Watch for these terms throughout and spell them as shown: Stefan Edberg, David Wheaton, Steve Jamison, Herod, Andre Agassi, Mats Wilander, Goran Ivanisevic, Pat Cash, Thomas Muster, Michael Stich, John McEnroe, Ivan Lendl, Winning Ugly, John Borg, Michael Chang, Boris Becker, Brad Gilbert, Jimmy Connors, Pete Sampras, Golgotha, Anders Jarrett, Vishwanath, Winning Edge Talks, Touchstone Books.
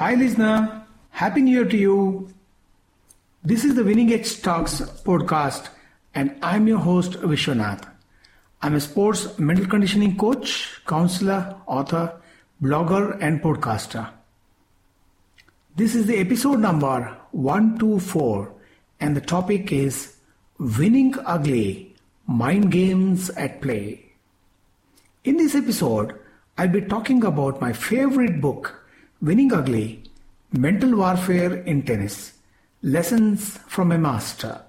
Hi listener, Happy New Year to you. This is the Winning Edge Talks podcast and I'm your host Vishwanath. I'm a sports mental conditioning coach, counselor, author, blogger and podcaster. This is the episode number 124 and the topic is Winning Ugly, Mind Games at Play. In this episode, I'll be talking about my favorite book, Winning Ugly, Mental Warfare in Tennis, Lessons from a Master.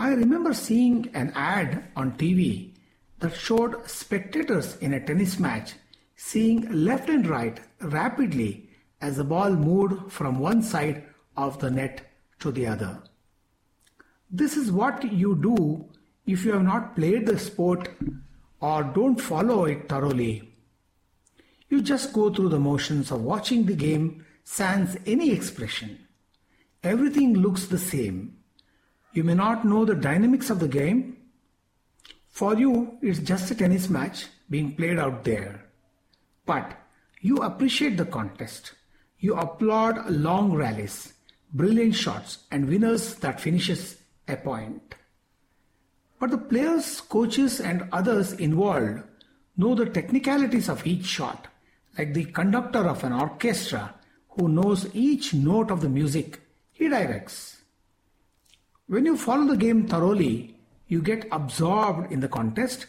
I remember seeing an ad on TV that showed spectators in a tennis match seeing left and right rapidly as the ball moved from one side of the net to the other. This is what you do if you have not played the sport or don't follow it thoroughly. You just go through the motions of watching the game sans any expression. Everything looks the same. You may not know the dynamics of the game. For you, it's just a tennis match being played out there. But you appreciate the contest. You applaud long rallies, brilliant shots, and winners that finishes a point. But the players, coaches and others involved know the technicalities of each shot, like the conductor of an orchestra who knows each note of the music he directs. When you follow the game thoroughly, you get absorbed in the contest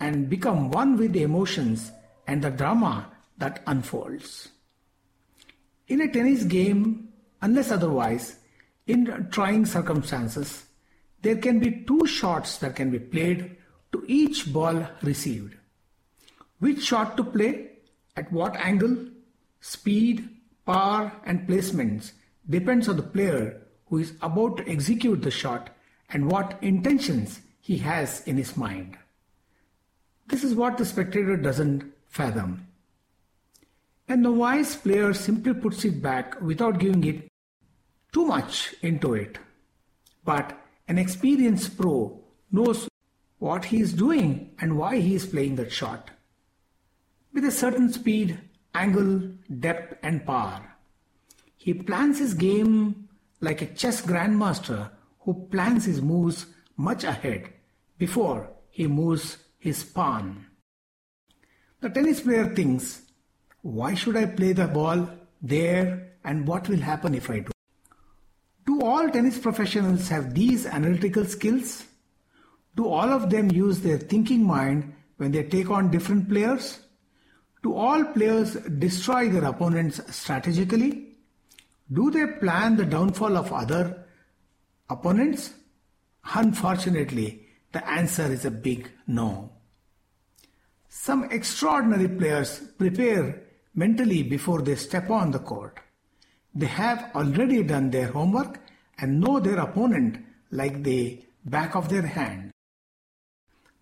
and become one with the emotions and the drama that unfolds. In a tennis game, unless otherwise, in trying circumstances, there can be two shots that can be played to each ball received. Which shot to play, at what angle, speed, power and placements depends on the player who is about to execute the shot and what intentions he has in his mind. This is what the spectator doesn't fathom. A novice player simply puts it back without giving it too much into it. But an experienced pro knows what he is doing and why he is playing that shot, with a certain speed, angle, depth and power. He plans his game like a chess grandmaster who plans his moves much ahead before he moves his pawn. The tennis player thinks, why should I play the ball there and what will happen if I do? Do all tennis professionals have these analytical skills? Do all of them use their thinking mind when they take on different players? Do all players destroy their opponents strategically? Do they plan the downfall of other opponents? Unfortunately, the answer is a big no. Some extraordinary players prepare mentally before they step on the court. They have already done their homework and know their opponent like the back of their hand.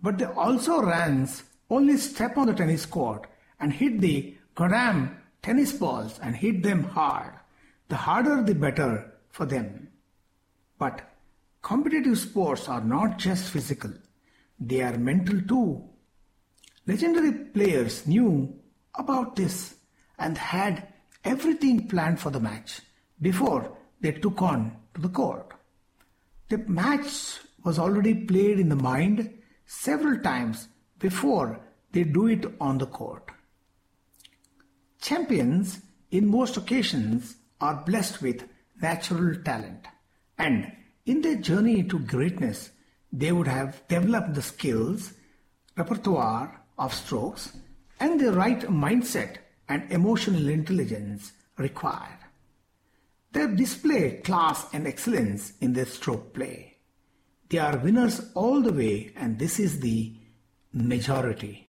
But they also rants only step on the tennis court and hit the goddamn tennis balls and hit them hard. The harder the better for them. But competitive sports are not just physical. They are mental too. Legendary players knew about this and had everything planned for the match before they took on to the court. The match was already played in the mind several times before they do it on the court. Champions, in most occasions, are blessed with natural talent, and in their journey to greatness, they would have developed the skills, repertoire of strokes, and the right mindset and emotional intelligence required. They display class and excellence in their stroke play. They are winners all the way, and this is the majority.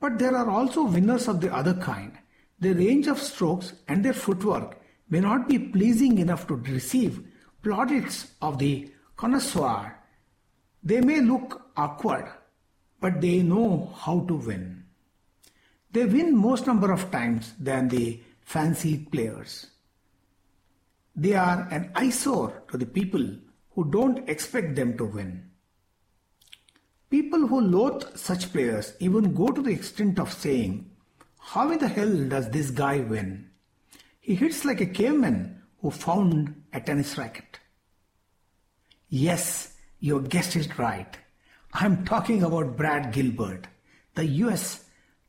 But there are also winners of the other kind. Their range of strokes and their footwork may not be pleasing enough to receive plaudits of the connoisseur. They may look awkward, but they know how to win. They win most number of times than the fancied players. They are an eyesore to the people who don't expect them to win. People who loathe such players even go to the extent of saying, "How in the hell does this guy win? He hits like a caveman who found a tennis racket." Yes, you guessed it right. I'm talking about Brad Gilbert, the US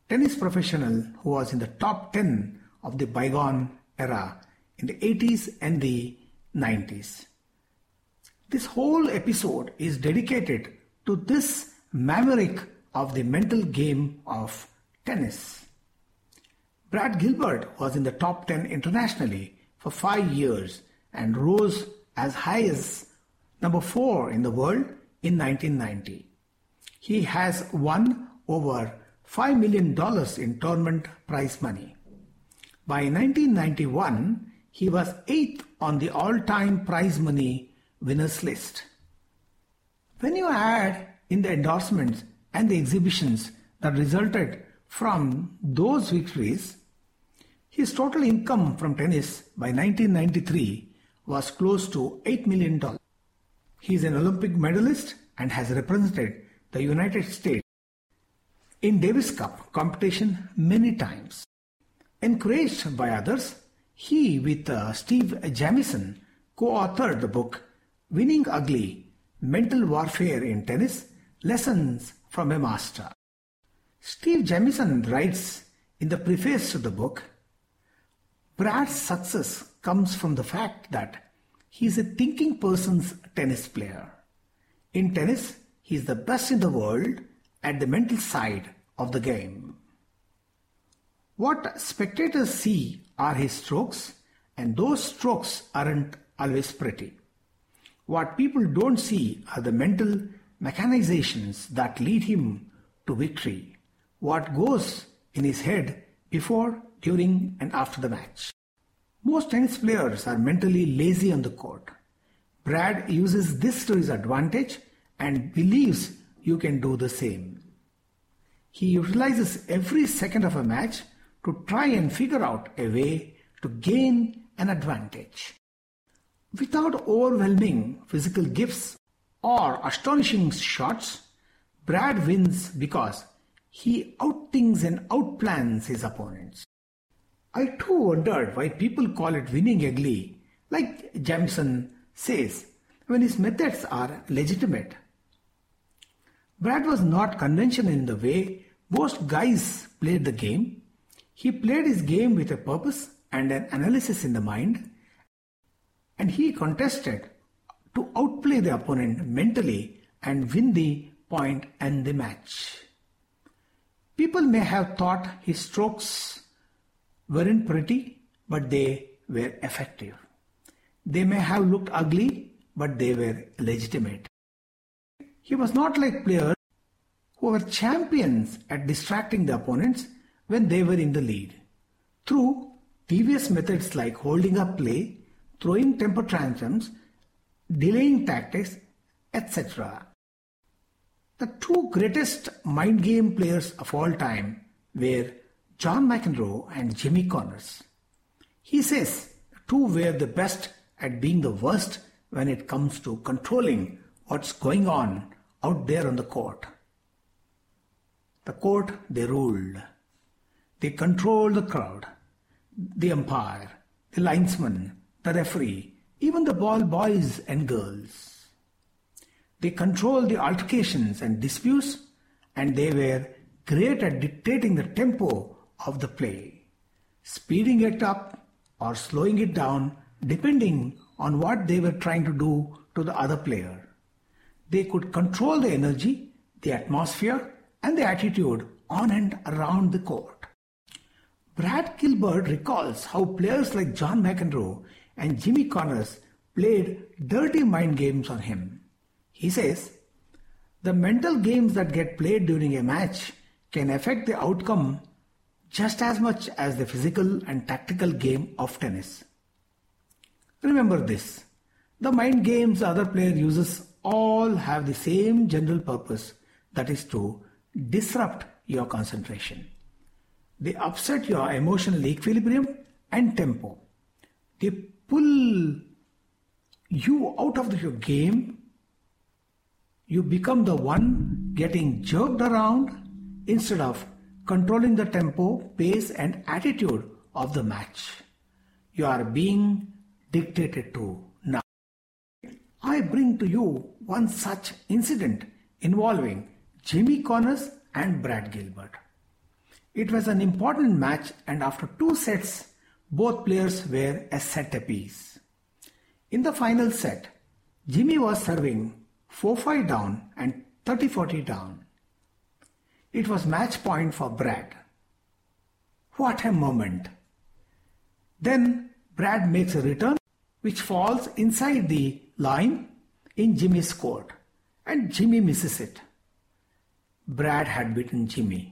tennis professional who was in the top 10 of the bygone era in the 80s and the 90s. This whole episode is dedicated to this maverick of the mental game of tennis. Brad Gilbert was in the top 10 internationally for 5 years and rose as high as number 4 in the world in 1990. He has won over $5 million in tournament prize money. By 1991, he was 8th on the all-time prize money winners list. When you add in the endorsements and the exhibitions that resulted from those victories, his total income from tennis by 1993 was close to $8 million. He is an Olympic medalist and has represented the United States in Davis Cup competition many times. Encouraged by others, he with Steve Jamison co-authored the book Winning Ugly, Mental Warfare in Tennis, Lessons from a Master. Steve Jamison writes in the preface to the book, "Brad's success comes from the fact that he is a thinking person's tennis player. In tennis, he is the best in the world at the mental side of the game. What spectators see are his strokes, and those strokes aren't always pretty. What people don't see are the mental mechanizations that lead him to victory. What goes in his head before, during and after the match. Most tennis players are mentally lazy on the court. Brad uses this to his advantage and believes you can do the same. He utilizes every second of a match to try and figure out a way to gain an advantage. Without overwhelming physical gifts or astonishing shots, Brad wins because he outthinks and outplans his opponents." I too wondered why people call it winning ugly, like Jamison says, when his methods are legitimate. Brad was not conventional in the way most guys played the game. He played his game with a purpose and an analysis in the mind, and he contested to outplay the opponent mentally and win the point and the match. People may have thought his strokes weren't pretty, but they were effective. They may have looked ugly, but they were legitimate. He was not like players who were champions at distracting the opponents when they were in the lead, through devious methods like holding up play, throwing temper tantrums, delaying tactics, etc. The two greatest mind game players of all time were John McEnroe and Jimmy Connors. He says the two were the best at being the worst when it comes to controlling what's going on out there on the court. The court they ruled. They controlled the crowd, the umpire, the linesman, the referee, even the ball boys and girls. They controlled the altercations and disputes, and they were great at dictating the tempo of the play, speeding it up or slowing it down depending on what they were trying to do to the other player. They could control the energy, the atmosphere and the attitude on and around the court. Brad Gilbert recalls how players like John McEnroe and Jimmy Connors played dirty mind games on him. He says, "The mental games that get played during a match can affect the outcome just as much as the physical and tactical game of tennis. Remember this, the mind games the other player uses all have the same general purpose, that is to disrupt your concentration. They upset your emotional equilibrium and tempo. They pull you out of your game, you become the one getting jerked around instead of controlling the tempo, pace and attitude of the match. You are being dictated to now. I bring to you one such incident involving Jimmy Connors and Brad Gilbert. It was an important match, and after two sets, both players were a set apiece. In the final set, Jimmy was serving 4-5 down and 30-40 down. It was match point for Brad. What a moment! Then Brad makes a return which falls inside the line in Jimmy's court, and Jimmy misses it. Brad had beaten Jimmy.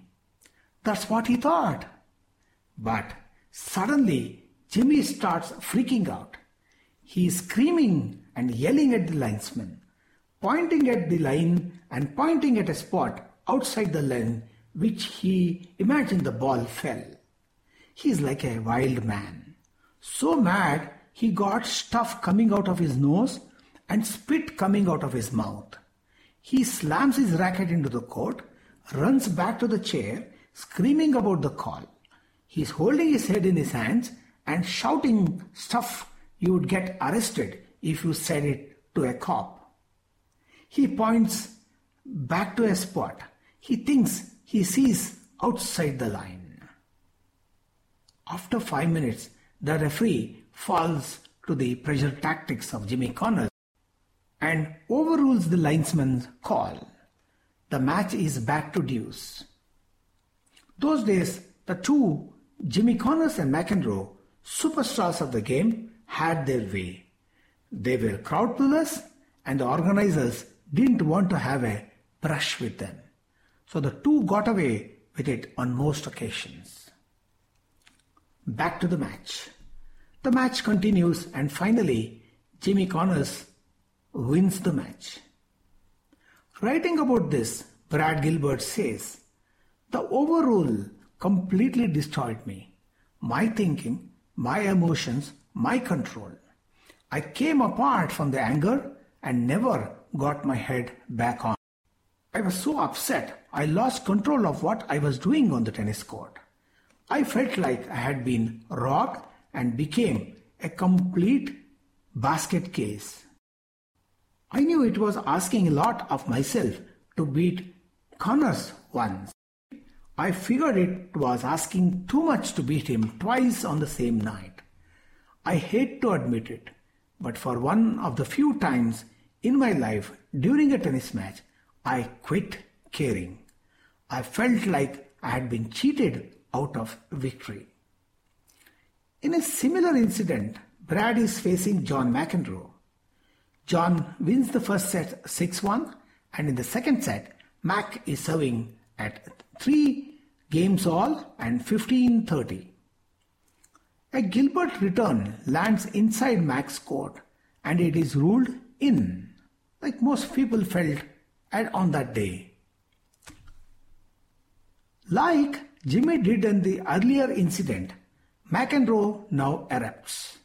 That's what he thought. But suddenly Jimmy starts freaking out. He is screaming and yelling at the linesman, pointing at the line and pointing at a spot outside the line which he imagined the ball fell. He is like a wild man. So mad he got stuff coming out of his nose and spit coming out of his mouth. He slams his racket into the court, runs back to the chair, screaming about the call. He is holding his head in his hands and shouting stuff you would get arrested if you said it to a cop. He points back to a spot he thinks he sees outside the line. After 5 minutes, the referee falls to the pressure tactics of Jimmy Connors and overrules the linesman's call. The match is back to deuce. Those days, the two, Jimmy Connors and McEnroe, superstars of the game, had their way. They were crowd pullers, and the organizers didn't want to have a brush with them. So the two got away with it on most occasions. Back to the match. The match continues, and finally, Jimmy Connors wins the match. Writing about this, Brad Gilbert says, "The overrule completely destroyed me, my thinking, my emotions, my control. I came apart from the anger and never got my head back on. I was so upset I lost control of what I was doing on the tennis court. I felt like I had been robbed and became a complete basket case. I knew it was asking a lot of myself to beat Connors once. I figured it was asking too much to beat him twice on the same night. I hate to admit it, but for one of the few times in my life during a tennis match, I quit caring. I felt like I had been cheated out of victory." In a similar incident, Brad is facing John McEnroe. John wins the first set 6-1, and in the second set, Mac is serving at 3 games all and 15-30. A Gilbert return lands inside Mac's court, and it is ruled in, like most people felt on that day. Like Jimmy did in the earlier incident, McEnroe now erupts.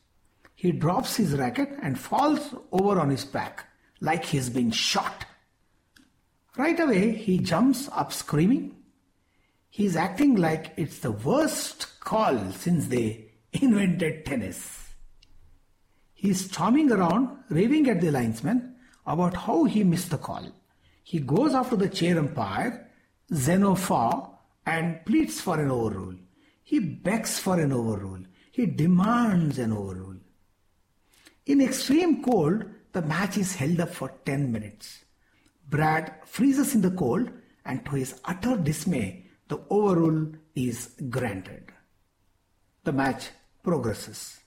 He drops his racket and falls over on his back like he's been shot. Right away, he jumps up screaming. He's acting like it's the worst call since they invented tennis. He's storming around, raving at the linesman about how he missed the call. He goes after the chair umpire, Xenofa, and pleads for an overrule. He begs for an overrule. He demands an overrule. In extreme cold, the match is held up for 10 minutes. Brad freezes in the cold, and to his utter dismay, the overrule is granted. The match progresses.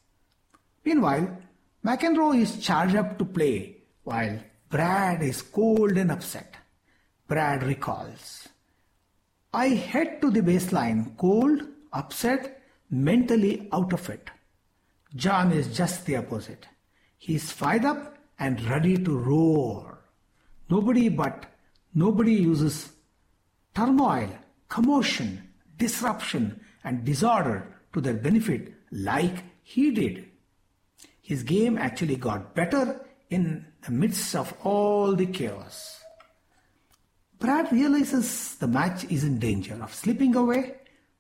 Meanwhile, McEnroe is charged up to play while Brad is cold and upset. Brad recalls, "I head to the baseline cold, upset, mentally out of it. John is just the opposite. He is fired up and ready to roar. Nobody uses turmoil, commotion, disruption and disorder to their benefit like he did. His game actually got better in the midst of all the chaos. Brad realizes the match is in danger of slipping away,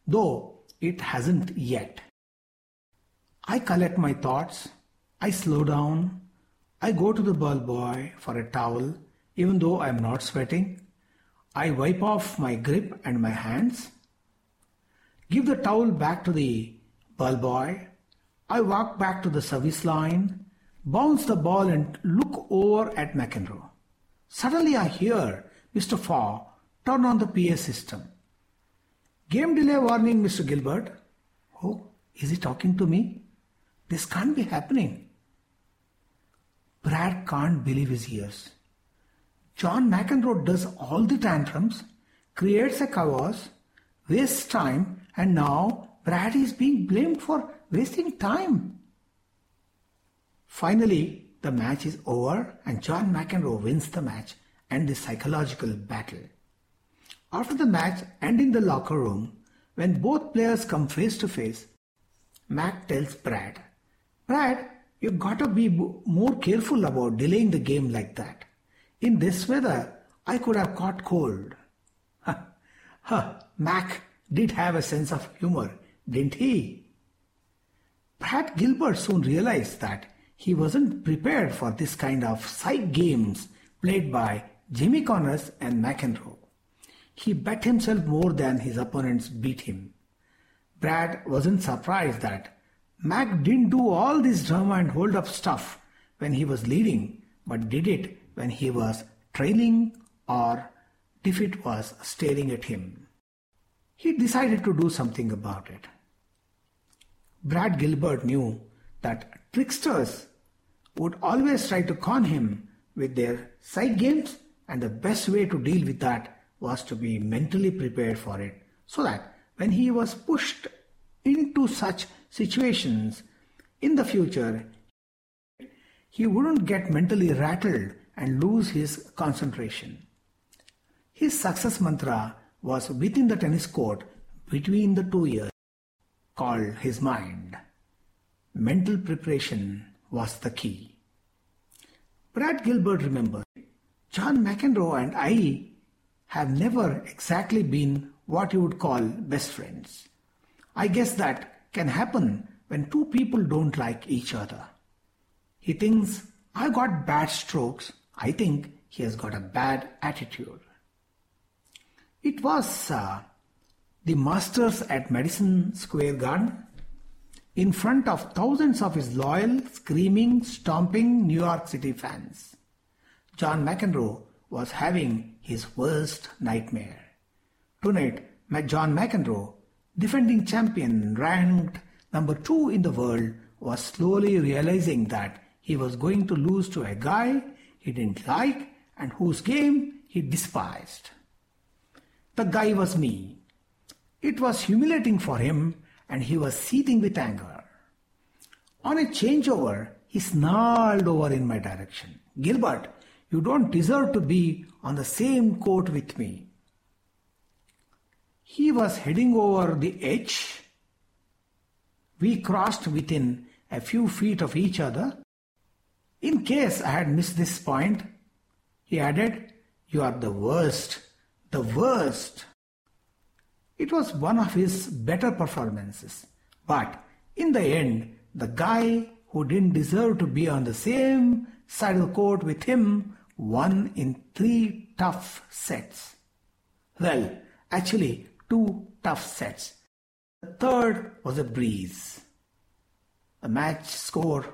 though it hasn't yet. I collect my thoughts, I slow down, I go to the ball boy for a towel even though I am not sweating, I wipe off my grip and my hands, give the towel back to the ball boy, I walk back to the service line, bounce the ball and look over at McEnroe. Suddenly I hear Mr. Faw turn on the PA system. Game delay warning, Mr. Gilbert. Oh, is he talking to me? This can't be happening. Brad can't believe his ears. John McEnroe does all the tantrums, creates a chaos, wastes time, and now Brad is being blamed for wasting time. Finally, the match is over and John McEnroe wins the match and the psychological battle. After the match and in the locker room, when both players come face to face, Mac tells Brad, you gotta be more careful about delaying the game like that. In this weather, I could have caught cold. Mac did have a sense of humor, didn't he? Brad Gilbert soon realized that he wasn't prepared for this kind of psych games played by Jimmy Connors and McEnroe. He bet himself more than his opponents beat him. Brad wasn't surprised that Mac didn't do all this drama and hold-up stuff when he was leading, but did it when he was trailing or defeat was staring at him. He decided to do something about it. Brad Gilbert knew that tricksters would always try to con him with their side games, and the best way to deal with that was to be mentally prepared for it, so that when he was pushed into such situations in the future, he wouldn't get mentally rattled and lose his concentration. His success mantra was within the tennis court, between the two ears, called his mind. Mental preparation was the key. Brad Gilbert remembered, John McEnroe and I have never exactly been what you would call best friends. I guess that can happen when two people don't like each other. He thinks, I got bad strokes. I think he has got a bad attitude. It was the Masters at Madison Square Garden. In front of thousands of his loyal, screaming, stomping New York City fans, John McEnroe was having his worst nightmare. Tonight, John McEnroe, defending champion, ranked number 2 in the world, was slowly realizing that he was going to lose to a guy he didn't like and whose game he despised. The guy was me. It was humiliating for him, and he was seething with anger. On a changeover, he snarled over in my direction. Gilbert, you don't deserve to be on the same court with me. He was heading over the edge. We crossed within a few feet of each other. In case I had missed this point, he added, you are the worst, the worst. It was one of his better performances, but in the end, the guy who didn't deserve to be on the same side of the court with him won in 3 tough sets. Well, actually 2 tough sets. The third was a breeze. The match score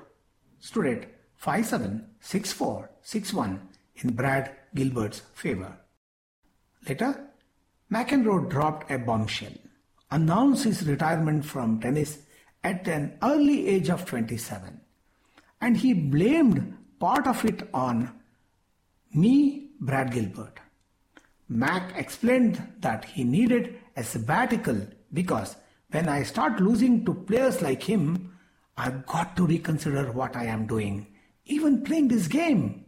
stood at 5-7, 6-4, 6-1 in Brad Gilbert's favor. Later, McEnroe dropped a bombshell, announced his retirement from tennis at an early age of 27, and he blamed part of it on me, Brad Gilbert. Mac explained that he needed a sabbatical because when I start losing to players like him, I've got to reconsider what I am doing, even playing this game.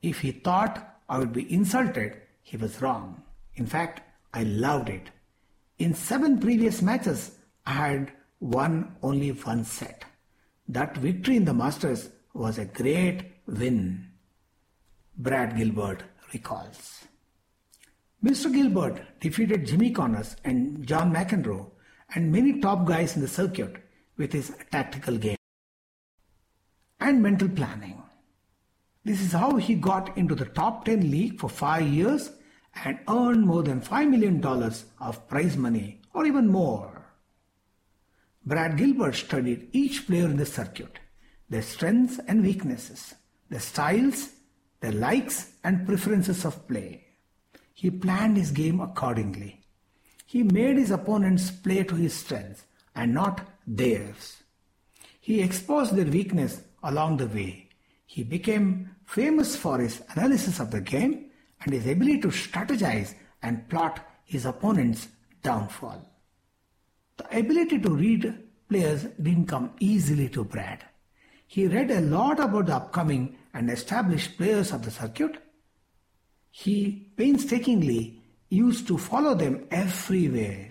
If he thought I would be insulted, he was wrong. In fact, I loved it. In 7 previous matches, I had won only 1 set. That victory in the Masters was a great win, Brad Gilbert recalls. Mr. Gilbert defeated Jimmy Connors and John McEnroe and many top guys in the circuit with his tactical game and mental planning. This is how he got into the top 10 league for 5 years and earned more than $5 million of prize money or even more. Brad Gilbert studied each player in the circuit, their strengths and weaknesses, their styles, their likes and preferences of play. He planned his game accordingly. He made his opponents play to his strengths and not theirs. He exposed their weakness along the way. He became famous for his analysis of the game and his ability to strategize and plot his opponent's downfall. The ability to read players didn't come easily to Brad. He read a lot about the upcoming and established players of the circuit. He painstakingly used to follow them everywhere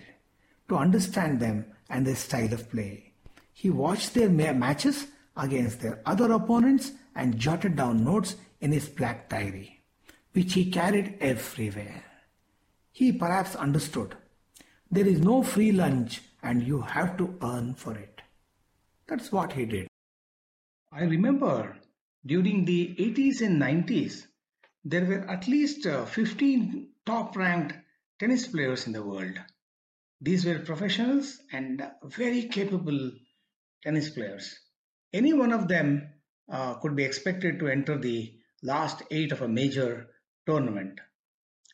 to understand them and their style of play. He watched their matches against their other opponents and jotted down notes in his black diary, which he carried everywhere. He perhaps understood, there is no free lunch and you have to earn for it. That's what he did. I remember during the 80s and 90s, there were at least 15 top-ranked tennis players in the world. These were professionals and very capable tennis players. Any one of them could be expected to enter the last 8 of a major tournament.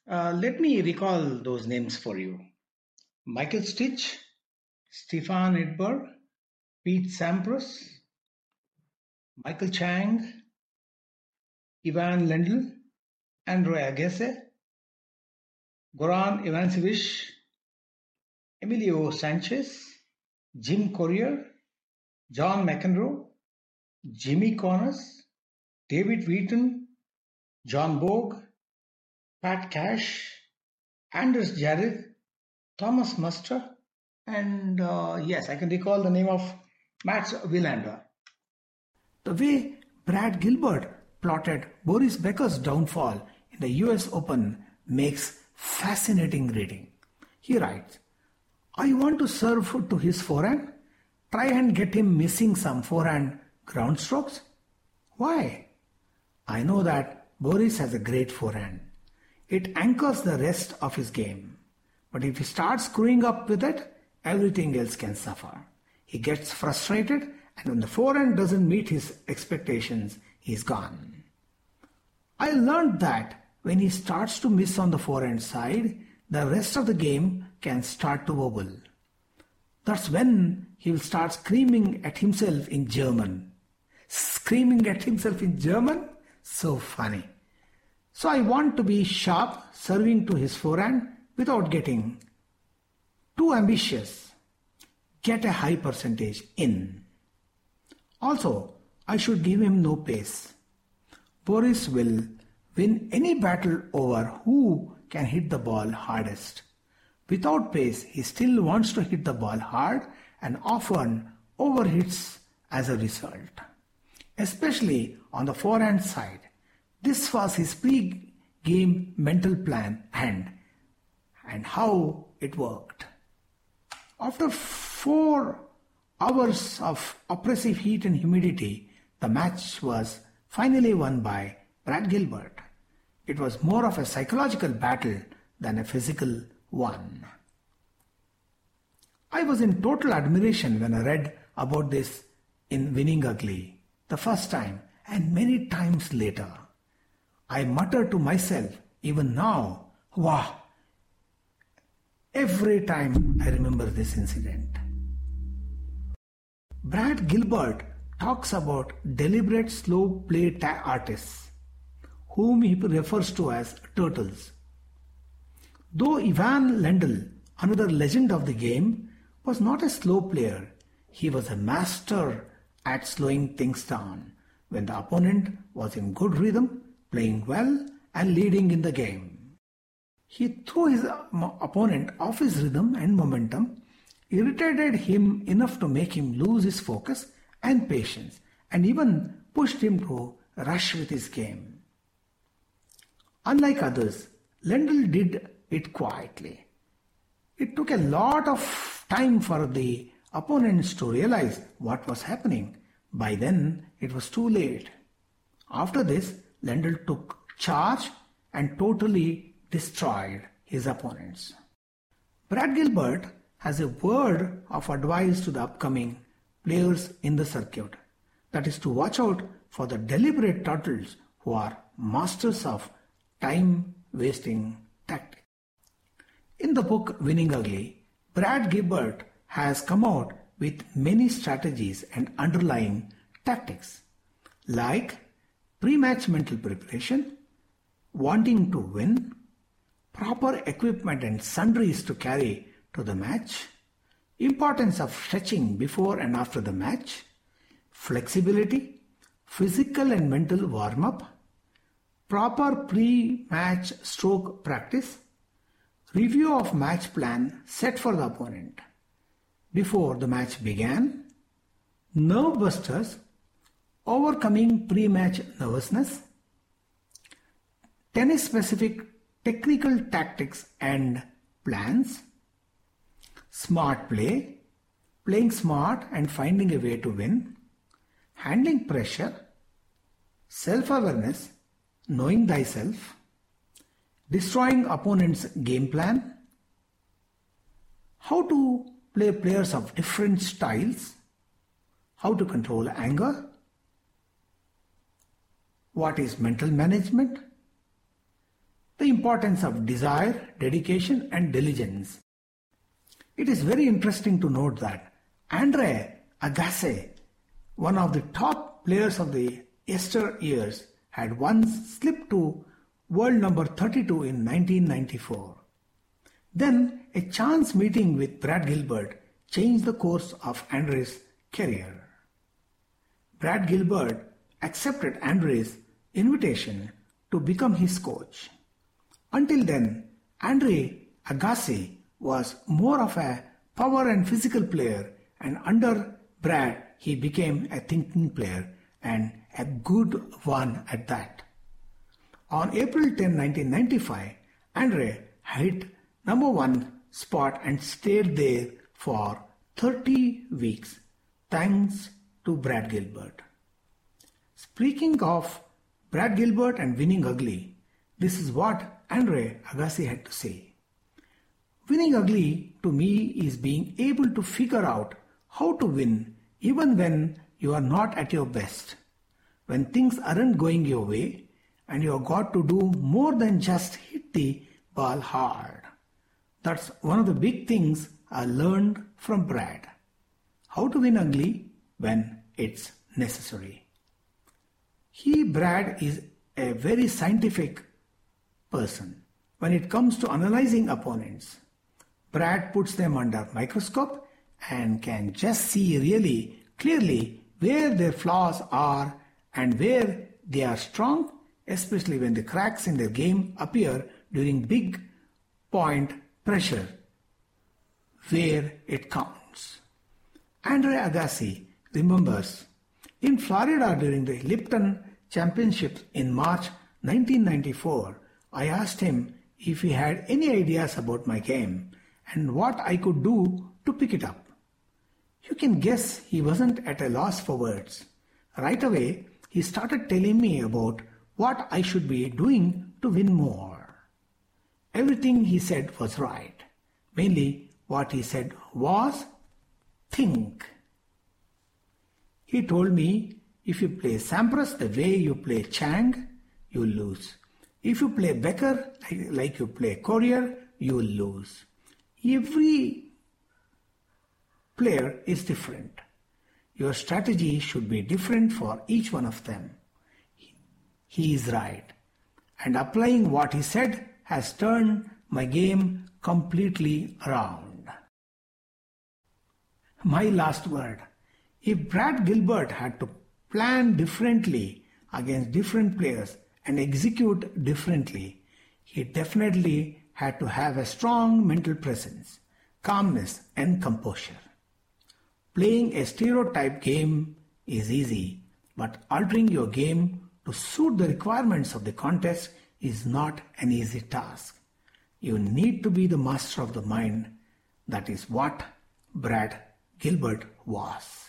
Let me recall those names for you. Michael Stich, Stefan Edberg, Pete Sampras, Michael Chang, Ivan Lendl, Andre Agassi, Goran Ivanisevic, Emilio Sanchez, Jim Courier, John McEnroe, Jimmy Connors, David Wheaton, John Borg, Pat Cash, Anders Jarrett, Thomas Muster, and yes, I can recall the name of Mats Wilander. The way Brad Gilbert plotted Boris Becker's downfall in the US Open makes fascinating reading. He writes, I want to serve to his forehand, try and get him missing some forehand ground strokes. Why? I know that Boris has a great forehand. It anchors the rest of his game. But if he starts screwing up with it, everything else can suffer. He gets frustrated, and when the forehand doesn't meet his expectations, he's gone. I learned that when he starts to miss on the forehand side, the rest of the game can start to wobble. That's when he will start screaming at himself in German. Screaming at himself in German? So funny. So I want to be sharp, serving to his forehand without getting too ambitious. Get a high percentage in. Also, I should give him no pace. Boris will win any battle over who can hit the ball hardest. Without pace, he still wants to hit the ball hard and often overhits as a result. Especially on the forehand side. This was his pre-game mental plan and how it worked. After 4 hours of oppressive heat and humidity, the match was finally won by Brad Gilbert. It was more of a psychological battle than a physical one. I was in total admiration when I read about this in Winning Ugly, the first time and many times later. I mutter to myself, even now, wow, every time I remember this incident. Brad Gilbert talks about deliberate slow play artists, whom he refers to as turtles. Though Ivan Lendl, another legend of the game, was not a slow player, he was a master at slowing things down when the opponent was in good rhythm, playing well and leading in the game. He threw his opponent off his rhythm and momentum, irritated him enough to make him lose his focus and patience, and even pushed him to rush with his game. Unlike others, Lendl did it quietly. It took a lot of time for the opponents to realize what was happening. By then, it was too late. After this, Lendl took charge and totally destroyed his opponents. Brad Gilbert has a word of advice to the upcoming players in the circuit. That is to watch out for the deliberate turtles who are masters of time-wasting tactics. In the book Winning Ugly, Brad Gilbert has come out with many strategies and underlying tactics like pre-match mental preparation, wanting to win, proper equipment and sundries to carry to the match, importance of stretching before and after the match, flexibility, physical and mental warm-up, proper pre-match stroke practice, review of match plan set for the opponent before the match began, nerve busters, overcoming pre-match nervousness, tennis-specific technical tactics and plans, smart play, playing smart and finding a way to win, handling pressure, self-awareness, knowing thyself, destroying opponent's game plan, how to play players of different styles, how to control anger, what is mental management, the importance of desire, dedication and diligence. It is very interesting to note that Andre Agassi, one of the top players of the yesteryears, had once slipped to world number 32 in 1994. Then a chance meeting with Brad Gilbert changed the course of Andre's career. Brad Gilbert accepted Andre's invitation to become his coach. Until then, Andre Agassi was more of a power and physical player, and under Brad he became a thinking player, and a good one at that. On April 10, 1995, Andre hit number 1 spot and stayed there for 30 weeks thanks to Brad Gilbert. Speaking of Brad Gilbert and Winning Ugly, this is what Andre Agassi had to say. Winning ugly to me is being able to figure out how to win even when you are not at your best, when things aren't going your way and you have got to do more than just hit the ball hard. That's one of the big things I learned from Brad. How to win ugly when it's necessary. Brad is a very scientific person when it comes to analyzing opponents. Brad puts them under microscope and can just see really clearly where their flaws are and where they are strong, especially when the cracks in their game appear during big point pressure where it counts. Andre Agassi remembers, in Florida during the Lipton Championship in March 1994, I asked him if he had any ideas about my game and what I could do to pick it up. You can guess he wasn't at a loss for words. Right away, he started telling me about what I should be doing to win more. Everything he said was right. Mainly what he said was, think. He told me, if you play Sampras the way you play Chang, you lose. If you play Becker like you play Courier, you will lose. Every player is different. Your strategy should be different for each one of them. He is right. And applying what he said has turned my game completely around. My last word. If Brad Gilbert had to plan differently against different players and execute differently, he definitely had to have a strong mental presence, calmness and composure. Playing a stereotype game is easy, but altering your game to suit the requirements of the contest is not an easy task. You need to be the master of the mind. That is what Brad Gilbert was.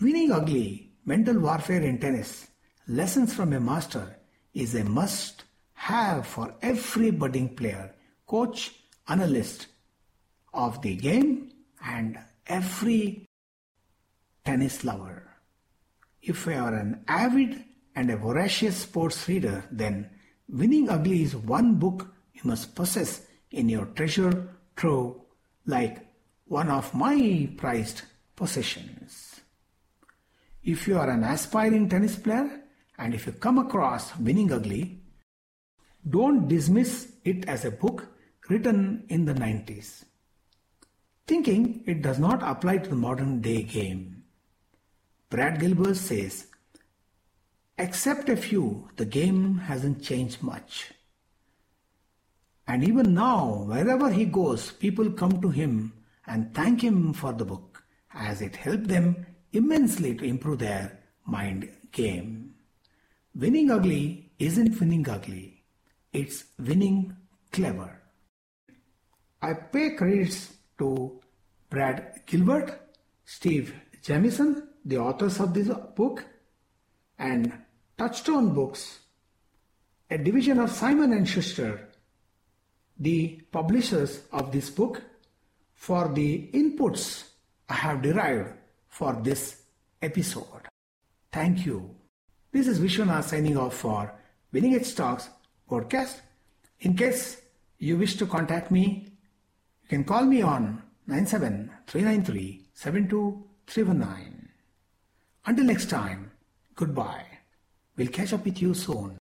Winning Ugly, Mental Warfare in Tennis, Lessons from a Master is a must-have for every budding player, coach, analyst of the game and every tennis lover. If you are an avid and a voracious sports reader, then Winning Ugly is one book you must possess in your treasure trove, like one of my prized possessions. If you are an aspiring tennis player and if you come across Winning Ugly, don't dismiss it as a book written in the 90s, thinking it does not apply to the modern day game. Brad Gilbert says, except a few, the game hasn't changed much. And even now, wherever he goes, people come to him and thank him for the book, as it helped them immensely to improve their mind game. Winning Ugly isn't winning ugly, it's winning clever. I pay credits to Brad Gilbert, Steve Jamison, the authors of this book, and Touchstone Books, a division of Simon & Schuster, the publishers of this book, for the inputs I have derived for this episode. Thank you. This is Vishwanath signing off for Winning Edge Talks podcast. In case you wish to contact me, you can call me on 97393-72319. Until next time, goodbye. We'll catch up with you soon.